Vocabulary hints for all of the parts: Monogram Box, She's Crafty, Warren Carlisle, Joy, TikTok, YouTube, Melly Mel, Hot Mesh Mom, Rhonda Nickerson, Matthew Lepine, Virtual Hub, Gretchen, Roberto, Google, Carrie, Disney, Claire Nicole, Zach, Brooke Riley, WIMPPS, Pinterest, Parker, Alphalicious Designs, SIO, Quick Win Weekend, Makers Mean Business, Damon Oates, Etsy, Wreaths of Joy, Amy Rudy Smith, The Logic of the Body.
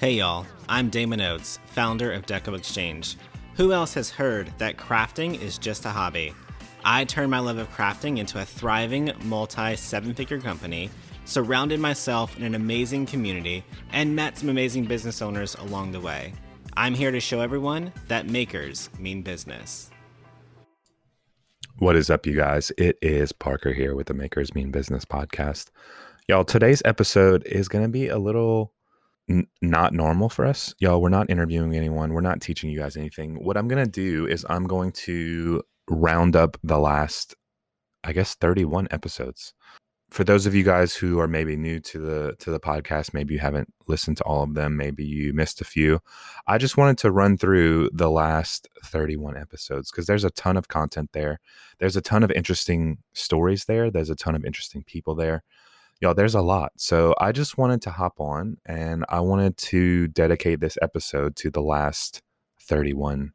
Hey y'all, I'm Damon Oates, founder of Deco Exchange. Who else has heard that crafting is just a hobby? I turned my love of crafting into a thriving, multi-seven-figure company, surrounded myself in an amazing community, and met some amazing business owners along the way. I'm here to show everyone that makers mean business. What is up, you guys? It is Parker here with the Makers Mean Business podcast. Y'all, today's episode is going to be a little... not normal for us. Y'all, we're not interviewing anyone. We're not teaching you guys anything. What I'm going to do is I'm going to round up the last, 31 episodes. For those of you guys who are maybe new to the podcast, maybe you haven't listened to all of them, maybe you missed a few. I just wanted to run through the last 31 episodes because there's a ton of content there. There's a ton of interesting stories there. There's a ton of interesting people there. Y'all, there's a lot. So I just wanted to hop on and I wanted to dedicate this episode to the last 31,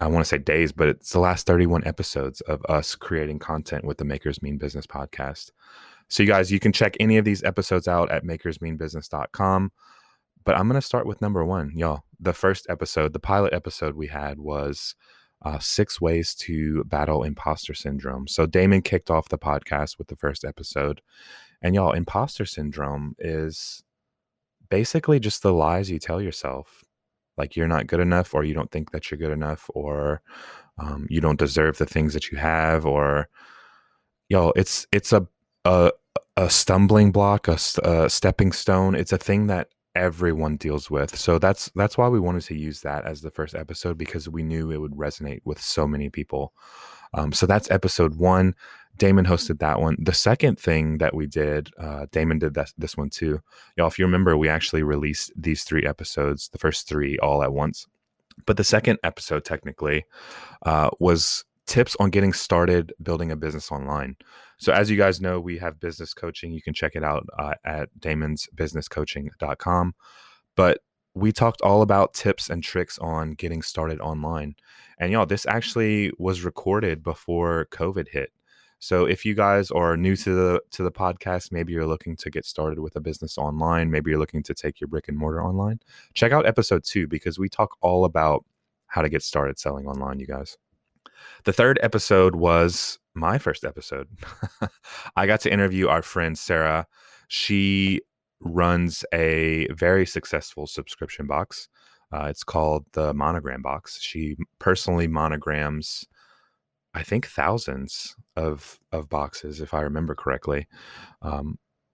I want to say days, but it's the last 31 episodes of us creating content with the Makers Mean Business podcast. So you guys, you can check any of these episodes out at makersmeanbusiness.com. But I'm going to start with number one, y'all. The first episode, the pilot episode we had was 6 ways to battle imposter syndrome. So Damon kicked off the podcast with the first episode. And y'all, imposter syndrome is basically just the lies you tell yourself. Like you're not good enough, or you don't think that you're good enough, or you don't deserve the things that you have, or y'all, it's a stumbling block, a stepping stone. It's a thing that everyone deals with. So that's why we wanted to use that as the first episode, because we knew it would resonate with so many people. So that's episode one. Damon hosted that one. The second thing that we did, Damon did this one too. Y'all, if you remember, we actually released these 3 episodes, the first 3 all at once. But the second episode technically was tips on getting started building a business online. So as you guys know, we have business coaching. You can check it out at damonsbusinesscoaching.com. But we talked all about tips and tricks on getting started online. And y'all, this actually was recorded before COVID hit. So if you guys are new to the podcast, maybe you're looking to get started with a business online, maybe you're looking to take your brick and mortar online, check out episode 2 because we talk all about how to get started selling online, you guys. The third episode was my first episode. I got to interview our friend Sarah. She runs a very successful subscription box. It's called the Monogram Box. She personally monograms, I think, thousands of boxes, if I remember correctly.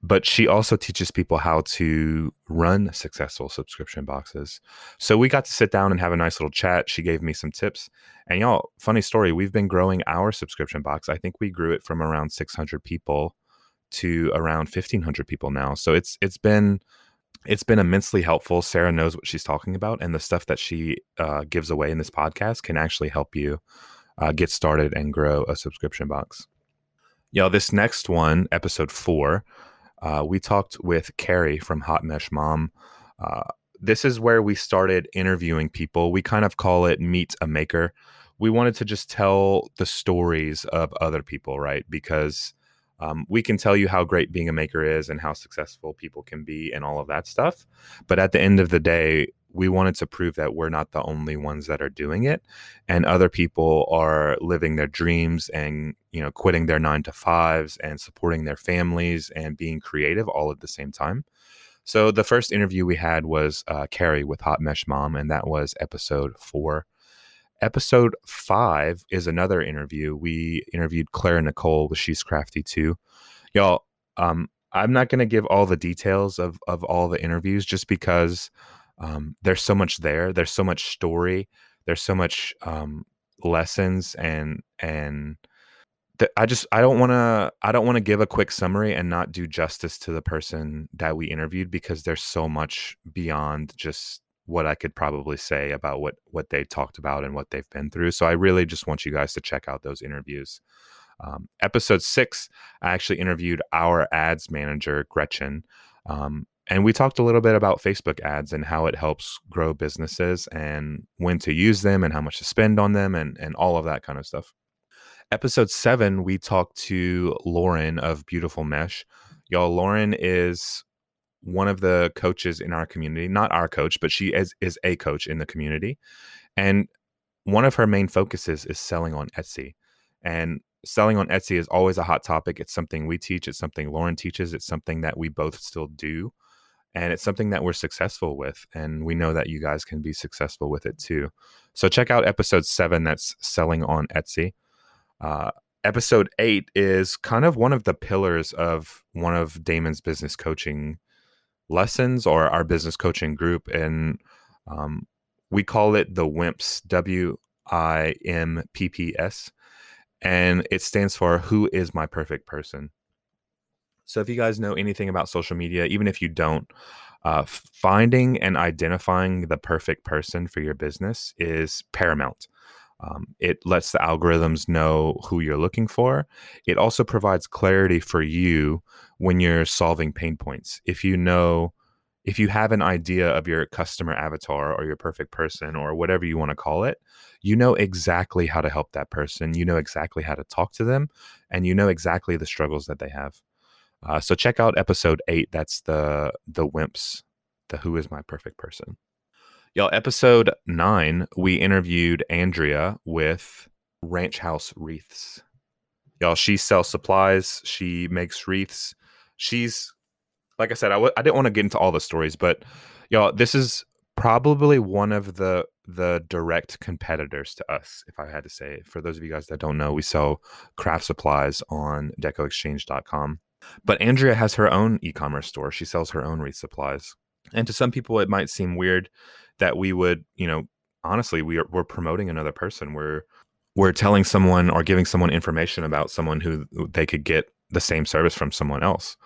But she also teaches people how to run successful subscription boxes. So we got to sit down and have a nice little chat. She gave me some tips. And y'all, funny story, we've been growing our subscription box. I think we grew it from around 600 people to around 1,500 people now. So it's been immensely helpful. Sarah knows what she's talking about, and the stuff that she gives away in this podcast can actually help you get started and grow a subscription box. Y'all, this next one, episode 4, we talked with Carrie from Hot Mesh Mom. This is where we started interviewing people. We kind of call it Meet a Maker. We wanted to just tell the stories of other people, right? Because we can tell you how great being a maker is and how successful people can be and all of that stuff. But at the end of the day, we wanted to prove that we're not the only ones that are doing it, and other people are living their dreams and, you know, quitting their 9-to-5s and supporting their families and being creative all at the same time. So the first interview we had was Carrie with Hot Mesh Mom, and that was episode 4. Episode 5 is another interview. We interviewed Claire Nicole with She's Crafty too. Y'all, I'm not going to give all the details of all the interviews just because there's so much there. There's so much story. There's so much lessons and I don't want to give a quick summary and not do justice to the person that we interviewed, because there's so much beyond just what I could probably say about what they talked about and what they've been through. So I really just want you guys to check out those interviews. Episode 6, I actually interviewed our ads manager, Gretchen. And we talked a little bit about Facebook ads and how it helps grow businesses and when to use them and how much to spend on them and all of that kind of stuff. Episode 7, we talked to Lauren of Beautiful Mesh. Y'all, Lauren is one of the coaches in our community, not our coach, but she is a coach in the community. And one of her main focuses is selling on Etsy. And selling on Etsy is always a hot topic. It's something we teach. It's something Lauren teaches. It's something that we both still do. And it's something that we're successful with. And we know that you guys can be successful with it too. So check out episode 7. That's selling on Etsy. Episode 8 is kind of one of the pillars of one of Damon's business coaching lessons or our business coaching group. And we call it the WIMPPS, WIMPPS. And it stands for Who is My Perfect Person? So if you guys know anything about social media, even if you don't, finding and identifying the perfect person for your business is paramount. It lets the algorithms know who you're looking for. It also provides clarity for you when you're solving pain points. If you have an idea of your customer avatar or your perfect person or whatever you want to call it, you know exactly how to help that person. You know exactly how to talk to them, and you know exactly the struggles that they have. So check out episode 8. That's the WIMPPS, the Who is My Perfect Person. Y'all, episode 9, we interviewed Andrea with Ranch House Wreaths. Y'all, she sells supplies. She makes wreaths. She's, like I said, I didn't want to get into all the stories, but y'all, this is probably one of the direct competitors to us, if I had to say. For those of you guys that don't know, we sell craft supplies on decoexchange.com. But Andrea has her own e-commerce store. She sells her own wreath supplies. And to some people, it might seem weird that we would, honestly, we're promoting another person. We're telling someone or giving someone information about someone who they could get the same service from someone else.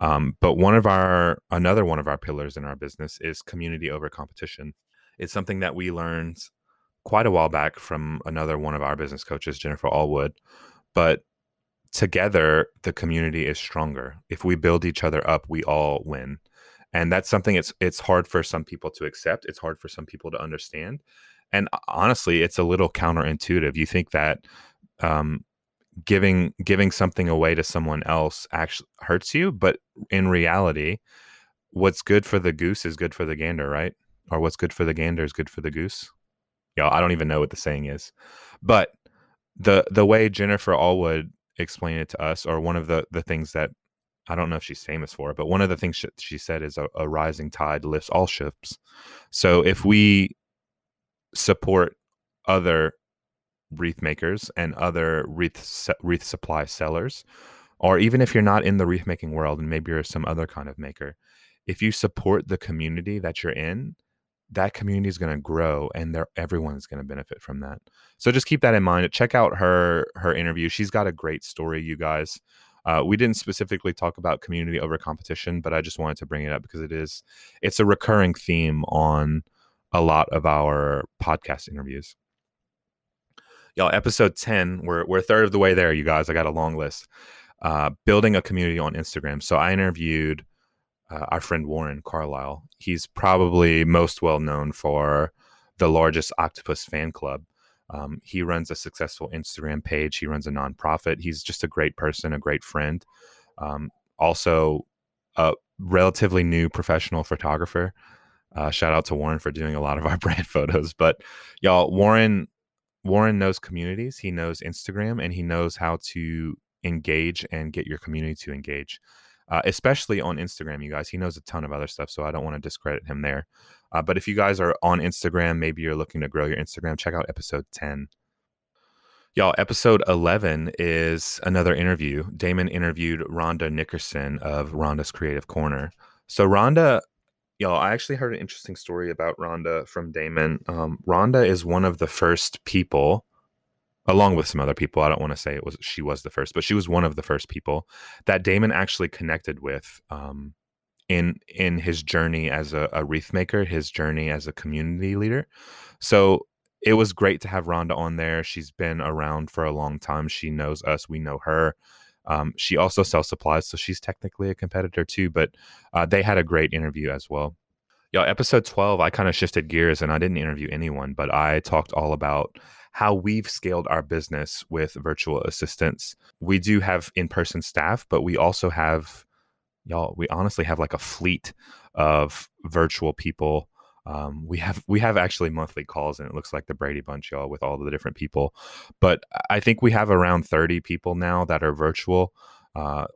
But another one of our pillars in our business is community over competition. It's something that we learned quite a while back from another one of our business coaches, Jennifer Allwood. But together, the community is stronger. If we build each other up, we all win. And that's something it's hard for some people to accept. It's hard for some people to understand. And honestly, it's a little counterintuitive. You think that giving something away to someone else actually hurts you, but in reality, what's good for the goose is good for the gander, right? Or what's good for the gander is good for the goose. Y'all, I don't even know what the saying is. But the way Jennifer Allwood explained it to us, or one of the things that, I don't know if she's famous for it, but one of the things she said is a rising tide lifts all ships. So if we support other wreath makers and other wreath supply sellers, or even if you're not in the wreath making world and maybe you're some other kind of maker, if you support the community that you're in, that community is going to grow, and everyone is going to benefit from that. So just keep that in mind. Check out her interview. She's got a great story, you guys. We didn't specifically talk about community over competition, but I just wanted to bring it up because it's a recurring theme on a lot of our podcast interviews. Y'all, episode 10, we're a third of the way there, you guys. I got a long list. Building a community on Instagram. So I interviewed our friend Warren Carlisle. He's probably most well known for the largest octopus fan club. He runs a successful Instagram page. He runs a nonprofit. He's just a great person, a great friend. Also, a relatively new professional photographer. Shout out to Warren for doing a lot of our brand photos. But y'all, Warren knows communities. He knows Instagram, and he knows how to engage and get your community to engage, especially on Instagram, you guys. He knows a ton of other stuff, so I don't want to discredit him there. But if you guys are on Instagram, maybe you're looking to grow your Instagram, check out episode 10. Y'all, episode 11 is another interview. Damon interviewed Rhonda Nickerson of Rhonda's Creative Corner. So Rhonda, y'all, I actually heard an interesting story about Rhonda from Damon. Rhonda is one of the first people, along with some other people. I don't want to say she was the first, but she was one of the first people that Damon actually connected with in his journey as a wreath maker, his journey as a community leader. So it was great to have Rhonda on there. She's been around for a long time. She knows us. We know her. She also sells supplies, so she's technically a competitor too, but they had a great interview as well. Y'all, episode 12, I kind of shifted gears and I didn't interview anyone, but I talked all about how we've scaled our business with virtual assistants. We do have in-person staff, but we also have y'all, we honestly have like a fleet of virtual people. We have actually monthly calls, and it looks like the Brady Bunch, y'all, with all the different people. But I think we have around 30 people now that are virtual,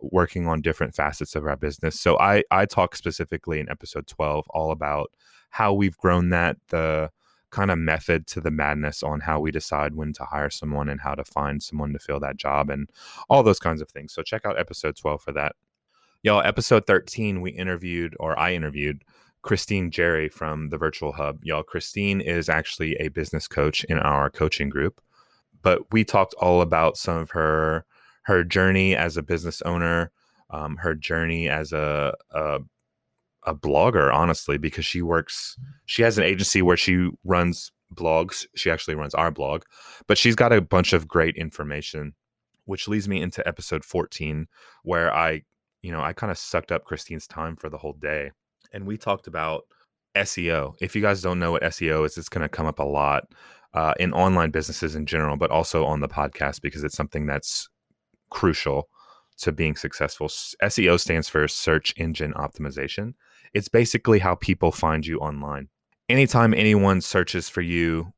working on different facets of our business. So I talk specifically in episode 12 all about how we've grown that, the kind of method to the madness on how we decide when to hire someone and how to find someone to fill that job and all those kinds of things. So check out episode 12 for that. Y'all, episode 13, I interviewed Christine Jerry from the Virtual Hub. Y'all, Christine is actually a business coach in our coaching group, but we talked all about some of her journey as a business owner, her journey as a blogger, honestly, because she has an agency where she runs blogs. She actually runs our blog, but she's got a bunch of great information, which leads me into episode 14, where I kind of sucked up Christine's time for the whole day. And we talked about SEO. If you guys don't know what SEO is, it's going to come up a lot in online businesses in general, but also on the podcast, because it's something that's crucial to being successful. SEO stands for search engine optimization. It's basically how people find you online. Anytime anyone searches for you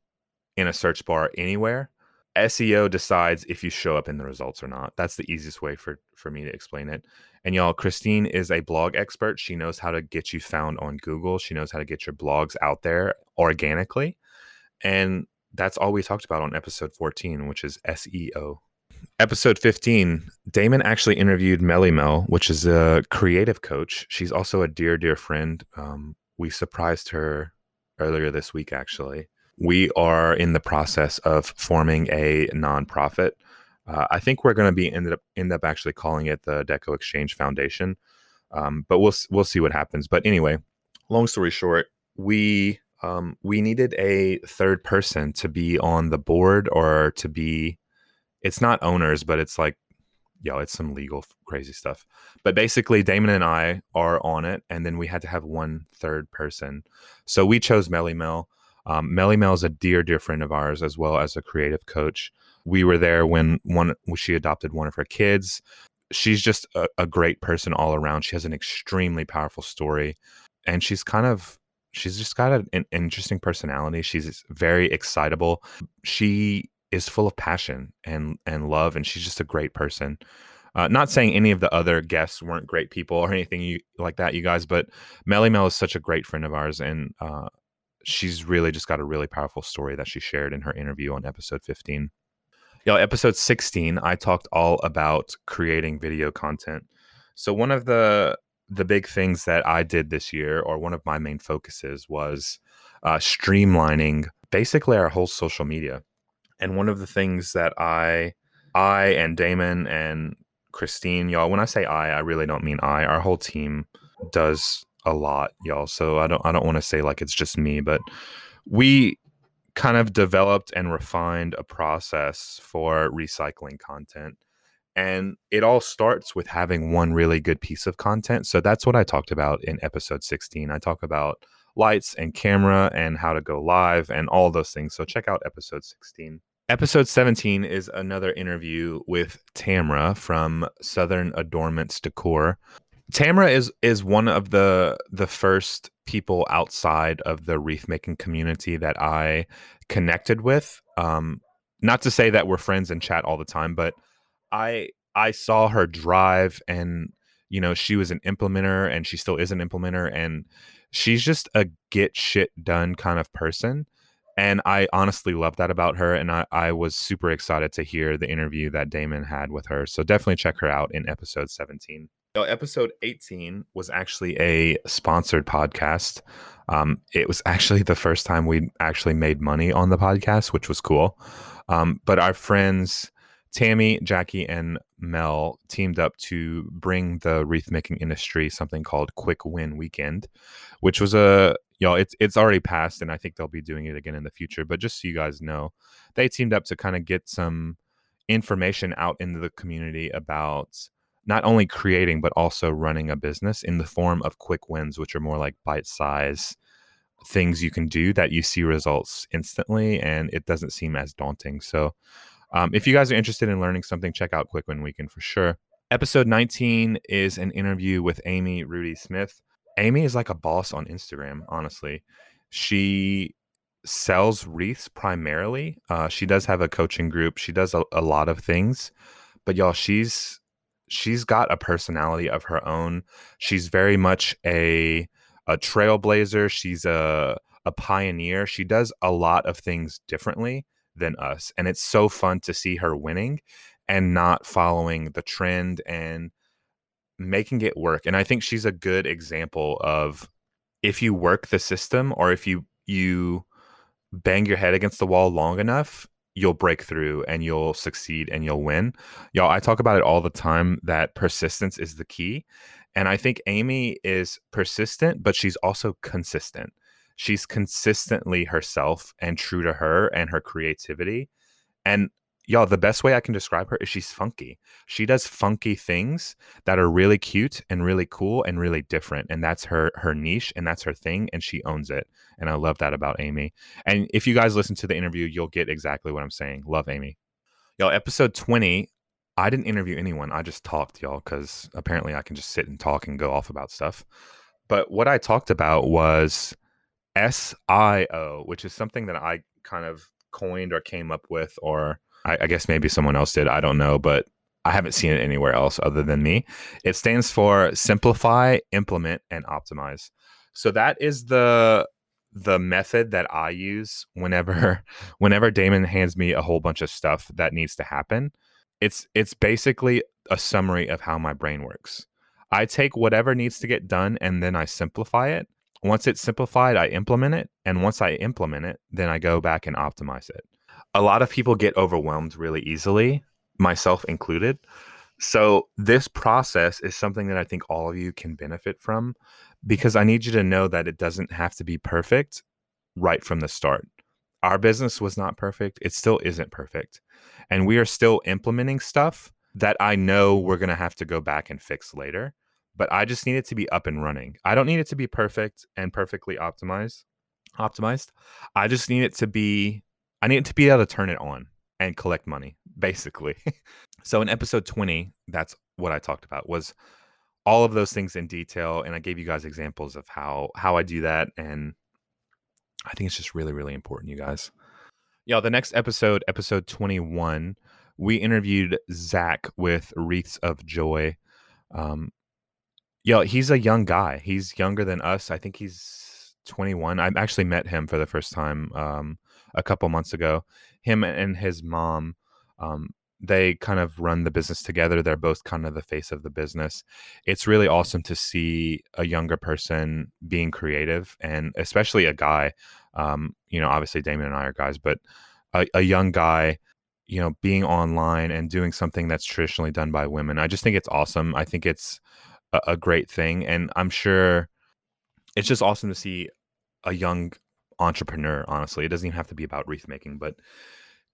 in a search bar anywhere, SEO decides if you show up in the results or not. That's the easiest way for me to explain it. And y'all, Christine is a blog expert. She knows how to get you found on Google. She knows how to get your blogs out there organically. And that's all we talked about on episode 14, which is SEO. Episode 15, Damon actually interviewed Melly Mel, which is a creative coach. She's also a dear, dear friend. We surprised her earlier this week, actually. We are in the process of forming a nonprofit. I think we're going to be end up actually calling it the Deco Exchange Foundation, but we'll see what happens. But anyway, long story short, we needed a third person to be on the board or to be. It's not owners, but it's like, yo, it's some legal crazy stuff. But basically, Damon and I are on it, and then we had to have one third person. So we chose Melly Mel. Melly Mel is a dear, dear friend of ours, as well as a creative coach. We were there when she adopted one of her kids. She's just a great person all around. She has an extremely powerful story, and she's just got an interesting personality. She's very excitable. She is full of passion and love, and she's just a great person. Not saying any of the other guests weren't great people or anything like that, you guys, but Melly Mel is such a great friend of ours, and she's really just got a really powerful story that she shared in her interview on episode 15. Y'all, episode 16, I talked all about creating video content. So one of the big things that I did this year, or one of my main focuses, was streamlining basically our whole social media. And one of the things that I and Damon and Christine, y'all, when I say I really don't mean I. Our whole team does a lot, y'all. So I don't want to say like it's just me, but we kind of developed and refined a process for recycling content. And it all starts with having one really good piece of content. So that's what I talked about in episode 16. I talk about lights and camera and how to go live and all those things. So check out episode 16. Episode 17 is another interview with Tamra from Southern Adornments Decor. Tamra is one of the first people outside of the wreath making community that I connected with. Not to say that we're friends and chat all the time, but I saw her drive, and you know, she was an implementer, and she still is an implementer, and she's just a get shit done kind of person. And I honestly love that about her. And I was super excited to hear the interview that Damon had with her. So definitely check her out in episode 17. Episode 18 was actually a sponsored podcast. It was actually the first time we actually made money on the podcast, which was cool. But our friends Tammy, Jackie, and Mel teamed up to bring the wreath making industry something called Quick Win Weekend, which was it's already passed, and I think they'll be doing it again in the future. But just so you guys know, they teamed up to kind of get some information out into the community about not only creating, but also running a business in the form of quick wins, which are more like bite-sized things you can do that you see results instantly, and it doesn't seem as daunting. So if you guys are interested in learning something, check out Quick Win Weekend for sure. Episode 19 is an interview with Amy Rudy Smith. Amy is like a boss on Instagram, honestly. She sells wreaths primarily. She does have a coaching group. She does a lot of things. But y'all, she's got a personality of her own. She's very much a trailblazer. She's a pioneer. She does a lot of things differently than us. And it's so fun to see her winning and not following the trend and making it work. And I think she's a good example of, if you work the system, or if you bang your head against the wall long enough, you'll break through and you'll succeed and you'll win. Y'all, I talk about it all the time that persistence is the key. And I think Amy is persistent, but she's also consistent. She's consistently herself and true to her and her creativity. And y'all, the best way I can describe her is she's funky. She does funky things that are really cute and really cool and really different. And that's her niche, and that's her thing, and she owns it. And I love that about Amy. And if you guys listen to the interview, you'll get exactly what I'm saying. Love Amy. Y'all, episode 20, I didn't interview anyone. I just talked, y'all, because apparently I can just sit and talk and go off about stuff. But what I talked about was SIO, which is something that I kind of coined or came up with, or I guess maybe someone else did. I don't know, but I haven't seen it anywhere else other than me. It stands for Simplify, Implement, and Optimize. So that is the method that I use whenever Damon hands me a whole bunch of stuff that needs to happen. It's basically a summary of how my brain works. I take whatever needs to get done, and then I simplify it. Once it's simplified, I implement it. And once I implement it, then I go back and optimize it. A lot of people get overwhelmed really easily, myself included. So this process is something that I think all of you can benefit from, because I need you to know that it doesn't have to be perfect right from the start. Our business was not perfect. It still isn't perfect. And we are still implementing stuff that I know we're going to have to go back and fix later. But I just need it to be up and running. I don't need it to be perfect and perfectly optimized. I just need it to be, I need it to be able to turn it on and collect money, basically. So in episode 20, that's what I talked about, was all of those things in detail. And I gave you guys examples of how I do that. And I think it's just really, really important, you guys. Y'all, the next episode, episode 21, we interviewed Zach with Wreaths of Joy. Yo, he's a young guy. He's younger than us. I think he's 21. I actually met him for the first time a couple months ago. Him and his mom, they kind of run the business together. They're both kind of the face of the business. It's really awesome to see a younger person being creative, and especially a guy. You know, obviously Damon and I are guys, but a young guy, you know, being online and doing something that's traditionally done by women. I just think it's awesome. I think it's a great thing. And I'm sure it's just awesome to see a young entrepreneur, honestly. It doesn't even have to be about wreath making, but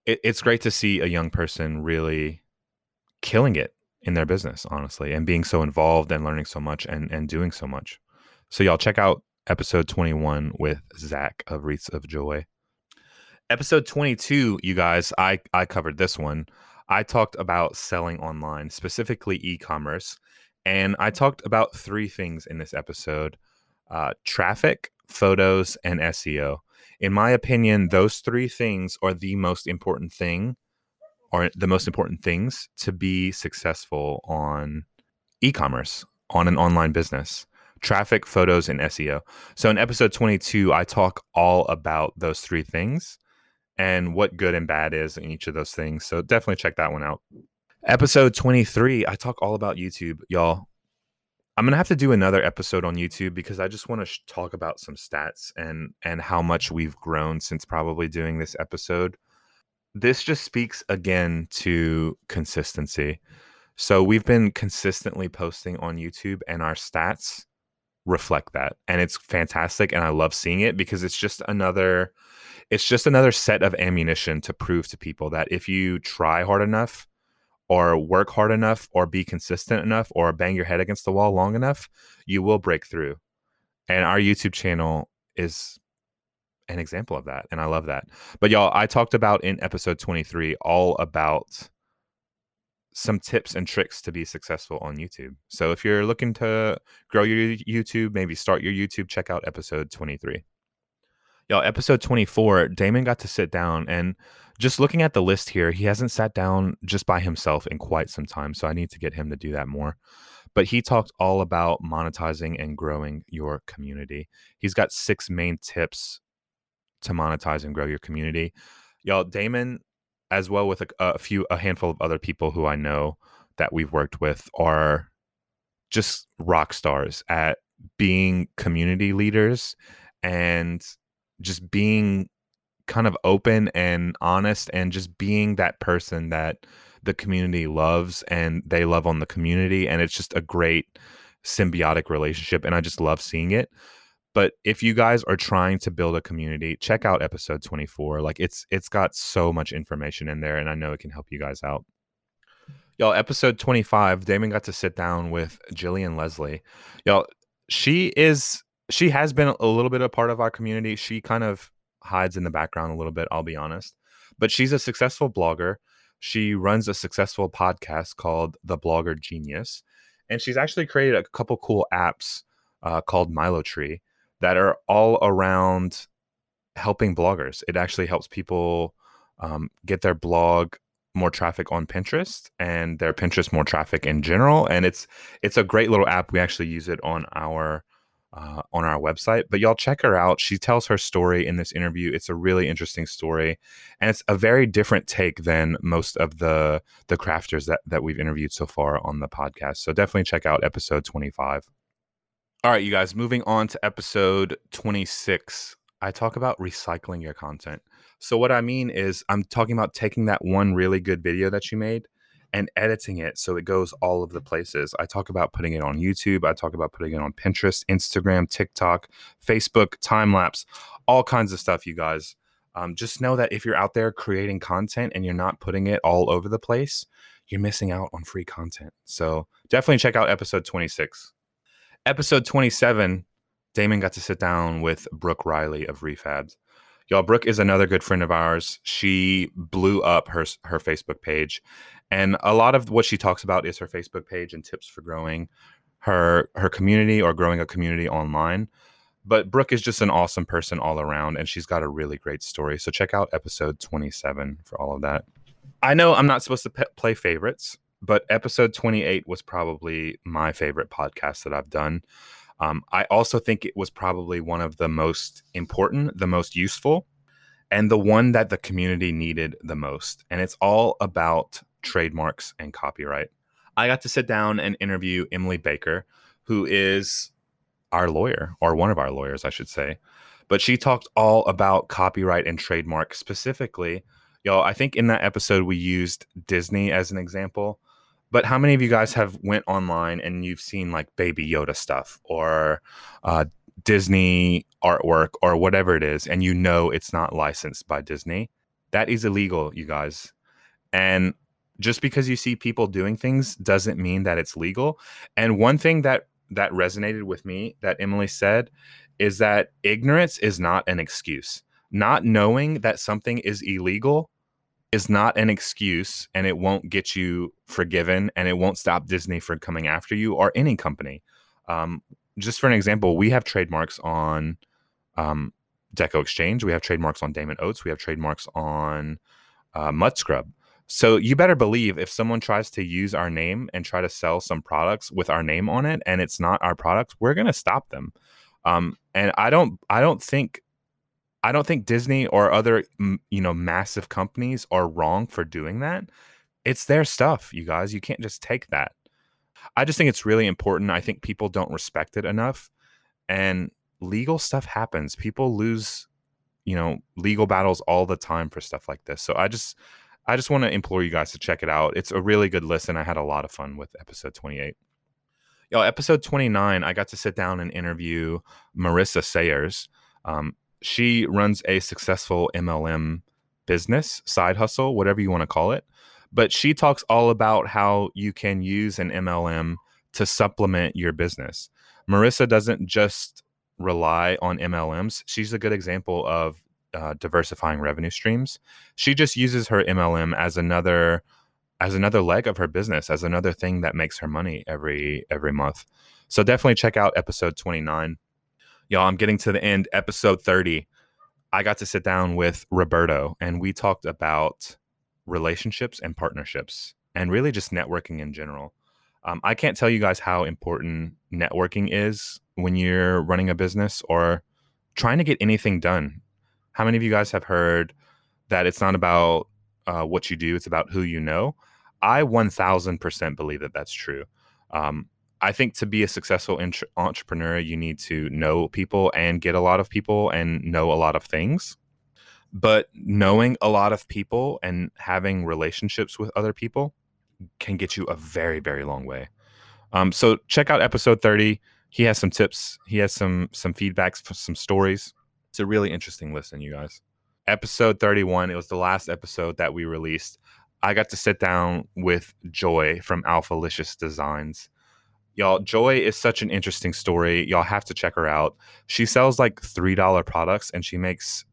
it's great to see a young person really killing it in their business, honestly, and being so involved and learning so much and doing so much. So y'all, check out episode 21 with Zach of Wreaths of Joy. Episode 22, you guys, I covered this one. I talked about selling online, specifically e-commerce. And I talked about three things in this episode, traffic, photos, and SEO. In my opinion, those three things are the most important things to be successful on e-commerce, on an online business: traffic, photos, and SEO. So in episode 22, I talk all about those three things and what good and bad is in each of those things. So definitely check that one out. Episode 23, I talk all about YouTube, y'all. I'm going to have to do another episode on YouTube, because I just want to talk about some stats and how much we've grown since probably doing this episode. This just speaks again to consistency. So we've been consistently posting on YouTube, and our stats reflect that. And it's fantastic, and I love seeing it, because it's just another set of ammunition to prove to people that if you try hard enough, or work hard enough, or be consistent enough, or bang your head against the wall long enough, you will break through. And our YouTube channel is an example of that. And I love that. But y'all, I talked about in episode 23 all about some tips and tricks to be successful on YouTube. So if you're looking to grow your YouTube, maybe start your YouTube, check out episode 23. Y'all, episode 24, Damon got to sit down, and just looking at the list here, he hasn't sat down just by himself in quite some time, so I need to get him to do that more. But he talked all about monetizing and growing your community. He's got 6 main tips to monetize and grow your community. Y'all, Damon, as well with a handful of other people who I know that we've worked with, are just rock stars at being community leaders and just being kind of open and honest and just being that person that the community loves and they love on the community. And it's just a great symbiotic relationship, and I just love seeing it. But if you guys are trying to build a community, check out episode 24. Like, it's got so much information in there, and I know it can help you guys out. Y'all, episode 25, Damon got to sit down with Jillian Leslie. Y'all, she has been a little bit a part of our community. She kind of hides in the background a little bit, I'll be honest. But she's a successful blogger. She runs a successful podcast called The Blogger Genius. And she's actually created a couple cool apps called Milo Tree that are all around helping bloggers. It actually helps people get their blog more traffic on Pinterest and their Pinterest more traffic in general. And it's a great little app. We actually use it on our website, but y'all check her out. She tells her story in this interview. It's a really interesting story, and it's a very different take than most of the crafters that we've interviewed so far on the podcast. So definitely check out episode 25. All right, you guys, moving on to episode 26, I talk about recycling your content. So what I mean is I'm talking about taking that one really good video that you made and editing it so it goes all of the places. I talk about putting it on YouTube. I talk about putting it on Pinterest, Instagram, TikTok, Facebook, time-lapse, all kinds of stuff, you guys. Just know that if you're out there creating content and you're not putting it all over the place, you're missing out on free content. So definitely check out episode 26. Episode 27, Damon got to sit down with Brooke Riley of Refabs. Y'all, Brooke is another good friend of ours. She blew up her Facebook page. And a lot of what she talks about is her Facebook page and tips for growing her community or growing a community online. But Brooke is just an awesome person all around, and she's got a really great story. So check out episode 27 for all of that. I know I'm not supposed to play favorites, but episode 28 was probably my favorite podcast that I've done. I also think it was probably one of the most important, the most useful, and the one that the community needed the most. And it's all about trademarks and copyright. I got to sit down and interview Emily Baker, who is our lawyer, or one of our lawyers, I should say. But she talked all about copyright and trademark specifically. Y'all, I think in that episode we used Disney as an example. But how many of you guys have went online and you've seen like Baby Yoda stuff or Disney artwork or whatever it is, and you know it's not licensed by Disney? That is illegal, you guys. And just because you see people doing things doesn't mean that it's legal. And one thing that resonated with me that Emily said is that ignorance is not an excuse. Not knowing that something is illegal is not an excuse, and it won't get you forgiven, and it won't stop Disney from coming after you or any company. Just for an example, we have trademarks on Deco Exchange. We have trademarks on Damon Oates. We have trademarks on Mutt Scrub. So you better believe if someone tries to use our name and try to sell some products with our name on it and it's not our product, we're going to stop them. And I don't think Disney or other, massive companies are wrong for doing that. It's their stuff, you guys. You can't just take that. I just think it's really important. I think people don't respect it enough. And legal stuff happens. People lose, legal battles all the time for stuff like this. So I just want to implore you guys to check it out. It's a really good listen. I had a lot of fun with episode 28. Yo, episode 29, I got to sit down and interview Marissa Sayers. She runs a successful MLM business, side hustle, whatever you want to call it. But she talks all about how you can use an MLM to supplement your business. Marissa doesn't just rely on MLMs. She's a good example of diversifying revenue streams. She just uses her MLM as another as another leg of her business, as another thing that makes her money every month. So definitely check out episode 29. Y'all, I'm getting to the end. Episode 30, I got to sit down with Roberto, and we talked about relationships and partnerships and really just networking in general. I can't tell you guys how important networking is when you're running a business or trying to get anything done. How many of you guys have heard that it's not about what you do, it's about who you know? I 1,000% believe that that's true. I think to be a successful entrepreneur, you need to know people and get a lot of people and know a lot of things. But knowing a lot of people and having relationships with other people can get you a very, very long way. So check out episode 30. He has some tips. He has some feedbacks, some stories. It's a really interesting listen, you guys. Episode 31, it was the last episode that we released. I got to sit down with Joy from Alphalicious Designs. Y'all, Joy is such an interesting story. Y'all have to check her out. She sells like $3 products, and she makes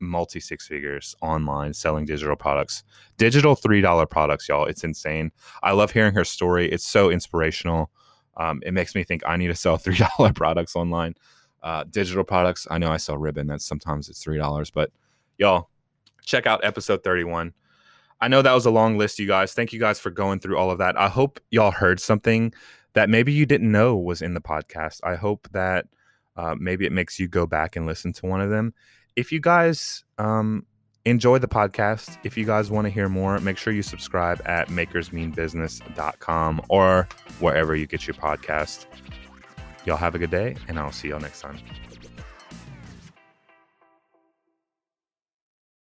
multi-six figures online selling digital products. Digital $3 products, y'all. It's insane. I love hearing her story. It's so inspirational. It makes me think I need to sell $3 products online. Digital products. I know I sell ribbon. That's sometimes it's $3, but y'all, check out episode 31. I know that was a long list, you guys. Thank you guys for going through all of that. I hope y'all heard something that maybe you didn't know was in the podcast. I hope that maybe it makes you go back and listen to one of them. If you guys enjoy the podcast, if you guys want to hear more, make sure you subscribe at makersmeanbusiness.com or wherever you get your podcast. Y'all have a good day, and I'll see y'all next time.